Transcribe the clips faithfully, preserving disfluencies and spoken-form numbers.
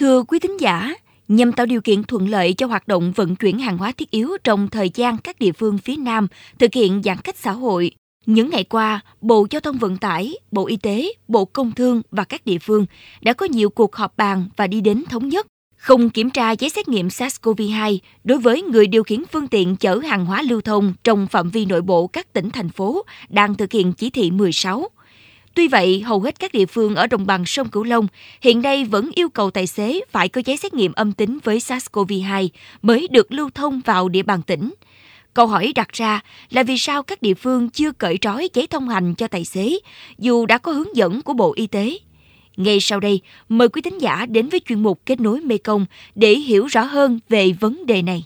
Thưa quý thính giả, nhằm tạo điều kiện thuận lợi cho hoạt động vận chuyển hàng hóa thiết yếu trong thời gian các địa phương phía Nam thực hiện giãn cách xã hội, những ngày qua, Bộ Giao thông Vận tải, Bộ Y tế, Bộ Công Thương và các địa phương đã có nhiều cuộc họp bàn và đi đến thống nhất không kiểm tra giấy xét nghiệm SARS-xê o vê hai đối với người điều khiển phương tiện chở hàng hóa lưu thông trong phạm vi nội bộ các tỉnh, thành phố đang thực hiện chỉ thị mười sáu. Tuy vậy, hầu hết các địa phương ở đồng bằng sông Cửu Long hiện nay vẫn yêu cầu tài xế phải có giấy xét nghiệm âm tính với SARS-xê o vê hai mới được lưu thông vào địa bàn tỉnh. Câu hỏi đặt ra là vì sao các địa phương chưa cởi trói giấy thông hành cho tài xế, dù đã có hướng dẫn của Bộ Y tế? Ngay sau đây, mời quý thính giả đến với chuyên mục Kết nối Mekong để hiểu rõ hơn về vấn đề này.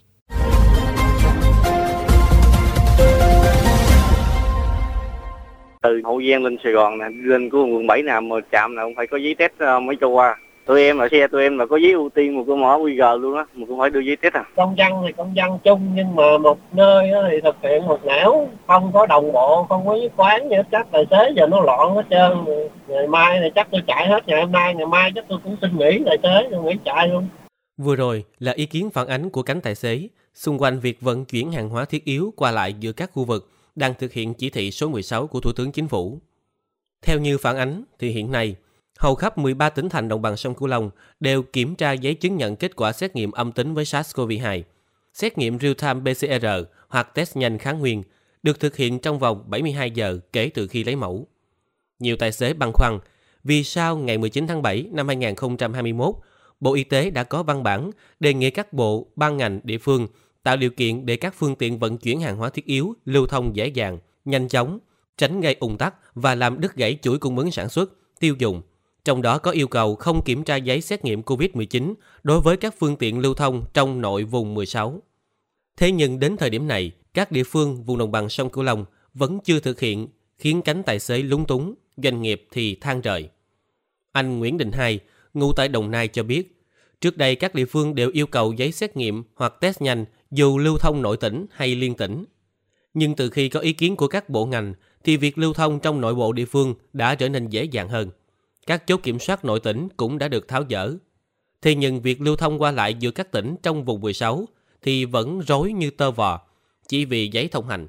Từ Hậu Giang lên Sài Gòn, lên của quận bảy nào mà trạm nào cũng phải có giấy test mới cho qua. Tụi em ở xe, tụi em là có giấy ưu tiên, một cái mã quy rờ luôn á, mình cũng phải đưa giấy test à. Công dân thì công dân chung, nhưng mà một nơi thì thực hiện một nẻo, không có đồng bộ, không có giấy khoán gì hết, chắc tài xế giờ nó loạn hết trơn. Ngày mai thì chắc tôi chạy hết, ngày hôm nay, ngày mai chắc tôi cũng xin nghỉ tài xế, tôi nghỉ chạy luôn. Vừa rồi là ý kiến phản ánh của cánh tài xế xung quanh việc vận chuyển hàng hóa thiết yếu qua lại giữa các khu vực đang thực hiện chỉ thị số mười sáu của Thủ tướng Chính phủ. Theo như phản ánh thì hiện nay, hầu khắp mười ba tỉnh thành đồng bằng sông Cửu Long đều kiểm tra giấy chứng nhận kết quả xét nghiệm âm tính với SARS-xê o vê hai. Xét nghiệm real-time pê xê rờ hoặc test nhanh kháng nguyên được thực hiện trong vòng bảy mươi hai giờ kể từ khi lấy mẫu. Nhiều tài xế băn khoăn vì sao ngày mười chín tháng bảy năm hai nghìn không trăm hai mươi mốt, Bộ Y tế đã có văn bản đề nghị các bộ, ban ngành, địa phương tạo điều kiện để các phương tiện vận chuyển hàng hóa thiết yếu lưu thông dễ dàng, nhanh chóng, tránh gây ùn tắc và làm đứt gãy chuỗi cung ứng sản xuất, tiêu dùng. Trong đó có yêu cầu không kiểm tra giấy xét nghiệm covid mười chín đối với các phương tiện lưu thông trong nội vùng mười sáu. Thế nhưng đến thời điểm này, các địa phương vùng đồng bằng sông Cửu Long vẫn chưa thực hiện, khiến cánh tài xế lúng túng, doanh nghiệp thì than rời. Anh Nguyễn Đình Hai, ngụ tại Đồng Nai cho biết, trước đây các địa phương đều yêu cầu giấy xét nghiệm hoặc test nhanh dù lưu thông nội tỉnh hay liên tỉnh. Nhưng từ khi có ý kiến của các bộ ngành thì việc lưu thông trong nội bộ địa phương đã trở nên dễ dàng hơn. Các chốt kiểm soát nội tỉnh cũng đã được tháo dỡ. Thế nhưng việc lưu thông qua lại giữa các tỉnh trong vùng mười sáu thì vẫn rối như tơ vò, chỉ vì giấy thông hành.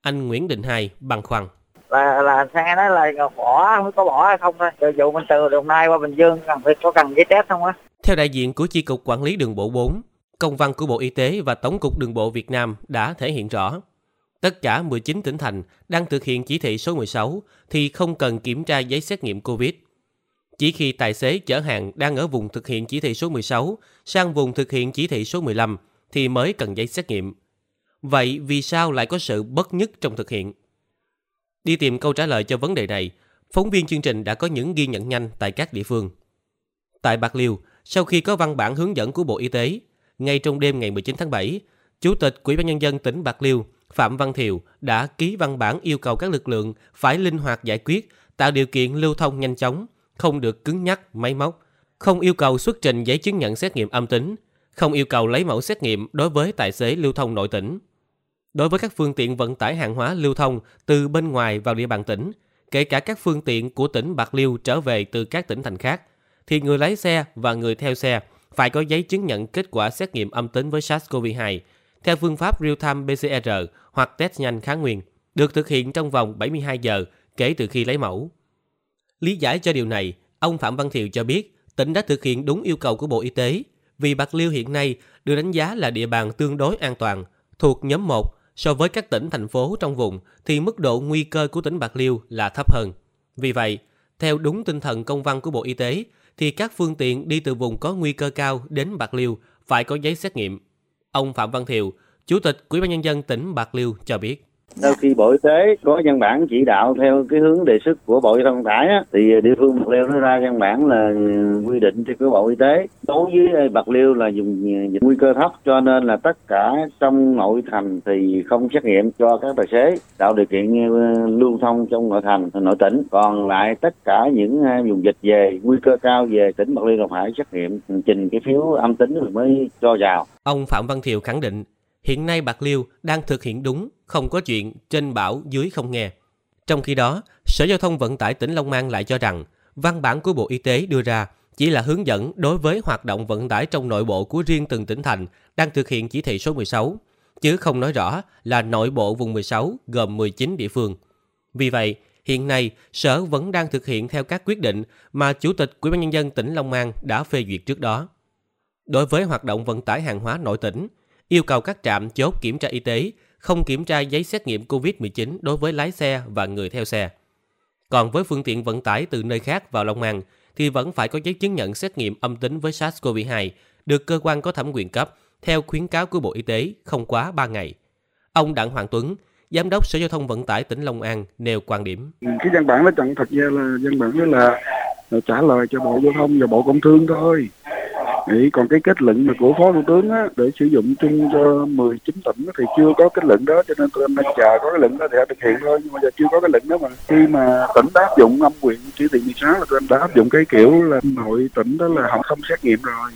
Anh Nguyễn Đình Hai băn khoăn. Là, là xe đó là bỏ, không có bỏ hay không thôi. Dù, dù mình từ Đồng Nai qua Bình Dương cần phải có cần giấy test không á. Theo đại diện của Chi cục Quản lý Đường bộ bốn, công văn của Bộ Y tế và Tổng cục Đường bộ Việt Nam đã thể hiện rõ. Tất cả mười chín tỉnh thành đang thực hiện chỉ thị số mười sáu thì không cần kiểm tra giấy xét nghiệm Covid. Chỉ khi tài xế chở hàng đang ở vùng thực hiện chỉ thị số mười sáu sang vùng thực hiện chỉ thị số mười lăm thì mới cần giấy xét nghiệm. Vậy vì sao lại có sự bất nhất trong thực hiện? Đi tìm câu trả lời cho vấn đề này, phóng viên chương trình đã có những ghi nhận nhanh tại các địa phương. Tại Bạc Liêu, sau khi có văn bản hướng dẫn của Bộ Y tế, ngay trong đêm ngày mười chín tháng bảy, Chủ tịch Ủy ban Nhân dân tỉnh Bạc Liêu Phạm Văn Thiều đã ký văn bản yêu cầu các lực lượng phải linh hoạt giải quyết, tạo điều kiện lưu thông nhanh chóng, không được cứng nhắc, máy móc, không yêu cầu xuất trình giấy chứng nhận xét nghiệm âm tính, không yêu cầu lấy mẫu xét nghiệm đối với tài xế lưu thông nội tỉnh. Đối với các phương tiện vận tải hàng hóa lưu thông từ bên ngoài vào địa bàn tỉnh, kể cả các phương tiện của tỉnh Bạc Liêu trở về từ các tỉnh thành khác, thì người lái xe và người theo xe phải có giấy chứng nhận kết quả xét nghiệm âm tính với SARS-xê o vê hai theo phương pháp real-time pê xê rờ hoặc test nhanh kháng nguyên, được thực hiện trong vòng bảy mươi hai giờ kể từ khi lấy mẫu. Lý giải cho điều này, ông Phạm Văn Thiều cho biết tỉnh đã thực hiện đúng yêu cầu của Bộ Y tế vì Bạc Liêu hiện nay được đánh giá là địa bàn tương đối an toàn, thuộc nhóm một so với các tỉnh, thành phố trong vùng thì mức độ nguy cơ của tỉnh Bạc Liêu là thấp hơn. Vì vậy, theo đúng tinh thần công văn của Bộ Y tế thì các phương tiện đi từ vùng có nguy cơ cao đến Bạc Liêu phải có giấy xét nghiệm. Ông Phạm Văn Thiều, Chủ tịch Ủy ban Nhân dân tỉnh Bạc Liêu cho biết. Sau khi Bộ Y tế có văn bản chỉ đạo theo cái hướng đề xuất của Bộ Giao thông Vận tải á, thì địa phương Bạc Liêu nó ra văn bản là quy định theo của Bộ Y tế đối với Bạc Liêu là dùng dịch nguy cơ thấp, cho nên là tất cả trong nội thành thì không xét nghiệm cho các tài xế, tạo điều kiện lưu thông trong nội thành, nội tỉnh. Còn lại tất cả những vùng dịch về nguy cơ cao về tỉnh Bạc Liêu là phải xét nghiệm, trình cái phiếu âm tính rồi mới cho vào. Ông Phạm Văn Thiều khẳng định hiện nay Bạc Liêu đang thực hiện đúng, không có chuyện trên bảo dưới không nghe. Trong khi đó, Sở Giao thông Vận tải tỉnh Long An lại cho rằng văn bản của Bộ Y tế đưa ra chỉ là hướng dẫn đối với hoạt động vận tải trong nội bộ của riêng từng tỉnh thành đang thực hiện chỉ thị số mười sáu, chứ không nói rõ là nội bộ vùng mười sáu gồm mười chín địa phương. Vì vậy, hiện nay, Sở vẫn đang thực hiện theo các quyết định mà Chủ tịch Ủy ban Nhân dân tỉnh Long An đã phê duyệt trước đó. Đối với hoạt động vận tải hàng hóa nội tỉnh, yêu cầu các trạm chốt kiểm tra y tế không kiểm tra giấy xét nghiệm covid mười chín đối với lái xe và người theo xe. Còn với phương tiện vận tải từ nơi khác vào Long An thì vẫn phải có giấy chứng nhận xét nghiệm âm tính với SARS-xê o vê hai được cơ quan có thẩm quyền cấp theo khuyến cáo của Bộ Y tế không quá ba ngày. Ông Đặng Hoàng Tuấn, Giám đốc Sở Giao thông Vận tải tỉnh Long An nêu quan điểm. Cái văn bản nó chẳng thật ra là văn bản đó là, là trả lời cho Bộ Giao thông và Bộ Công Thương thôi. Thì còn cái kết luận của Phó Thủ tướng á, để sử dụng chung cho mười chín tỉnh thì chưa có cái lệnh đó, cho nên tụi em đang chờ có cái lệnh đó thì thực hiện thôi, nhưng mà giờ chưa có cái lệnh đó mà. Khi mà tỉnh đã áp dụng âm quyền chỉ thị mười sáu là tụi em đã áp dụng cái kiểu là nội tỉnh đó là họ không xét nghiệm rồi.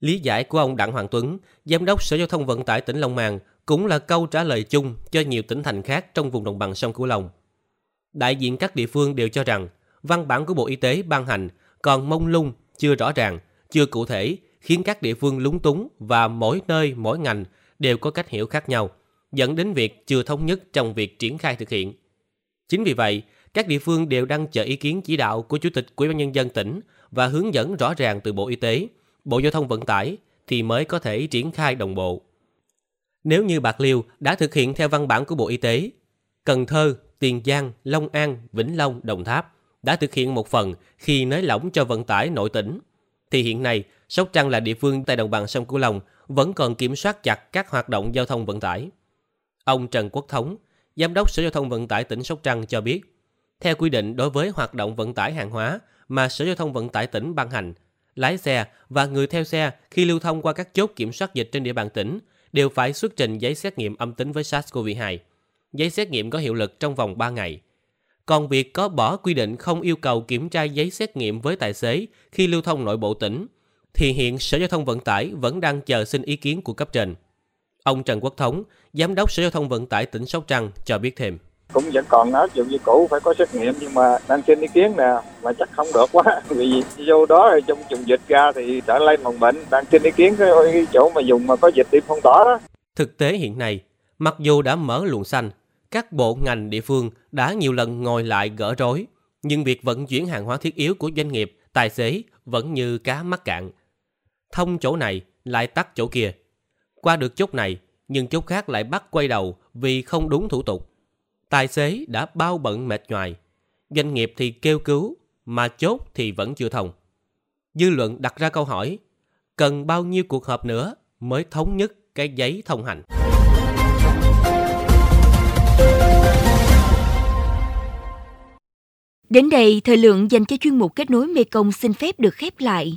Lý giải của ông Đặng Hoàng Tuấn, Giám đốc Sở Giao thông Vận tải tỉnh Long An cũng là câu trả lời chung cho nhiều tỉnh thành khác trong vùng đồng bằng sông Cửu Long. Đại diện các địa phương đều cho rằng văn bản của Bộ Y tế ban hành còn mông lung, chưa rõ ràng, chưa cụ thể, khiến các địa phương lúng túng và mỗi nơi, mỗi ngành đều có cách hiểu khác nhau, dẫn đến việc chưa thống nhất trong việc triển khai thực hiện. Chính vì vậy, các địa phương đều đang chờ ý kiến chỉ đạo của Chủ tịch Ủy ban Nhân dân tỉnh và hướng dẫn rõ ràng từ Bộ Y tế, Bộ Giao thông Vận tải thì mới có thể triển khai đồng bộ. Nếu như Bạc Liêu đã thực hiện theo văn bản của Bộ Y tế, Cần Thơ, Tiền Giang, Long An, Vĩnh Long, Đồng Tháp đã thực hiện một phần khi nới lỏng cho vận tải nội tỉnh, thì hiện nay Sóc Trăng là địa phương tại đồng bằng sông Cửu Long vẫn còn kiểm soát chặt các hoạt động giao thông vận tải. Ông Trần Quốc Thống, Giám đốc Sở Giao thông Vận tải tỉnh Sóc Trăng cho biết, theo quy định đối với hoạt động vận tải hàng hóa mà Sở Giao thông Vận tải tỉnh ban hành, lái xe và người theo xe khi lưu thông qua các chốt kiểm soát dịch trên địa bàn tỉnh đều phải xuất trình giấy xét nghiệm âm tính với SARS-xê o vê hai. Giấy xét nghiệm có hiệu lực trong vòng ba ngày. Còn việc có bỏ quy định không yêu cầu kiểm tra giấy xét nghiệm với tài xế khi lưu thông nội bộ tỉnh, thì hiện Sở Giao thông Vận tải vẫn đang chờ xin ý kiến của cấp trên. Ông Trần Quốc Thống, Giám đốc Sở Giao thông Vận tải tỉnh Sóc Trăng cho biết thêm. Cũng vẫn còn áp dụng như cũ phải có xét nghiệm, nhưng mà đang xin ý kiến nè, mà chắc không được quá. Vì vô đó thì trong vùng dịch ra thì đã lây mầm bệnh, đang xin ý kiến cái chỗ mà dùng mà có dịch đi phong tỏa đó. Thực tế hiện nay, mặc dù đã mở luồng xanh, các bộ ngành địa phương đã nhiều lần ngồi lại gỡ rối, nhưng việc vận chuyển hàng hóa thiết yếu của doanh nghiệp, tài xế vẫn như cá mắc cạn. Thông chỗ này lại tắt chỗ kia. Qua được chốt này, nhưng chốt khác lại bắt quay đầu vì không đúng thủ tục. Tài xế đã bao bận mệt nhoài, doanh nghiệp thì kêu cứu, mà chốt thì vẫn chưa thông. Dư luận đặt ra câu hỏi, cần bao nhiêu cuộc họp nữa mới thống nhất cái giấy thông hành? Đến đây, thời lượng dành cho chuyên mục Kết nối Mekong xin phép được khép lại.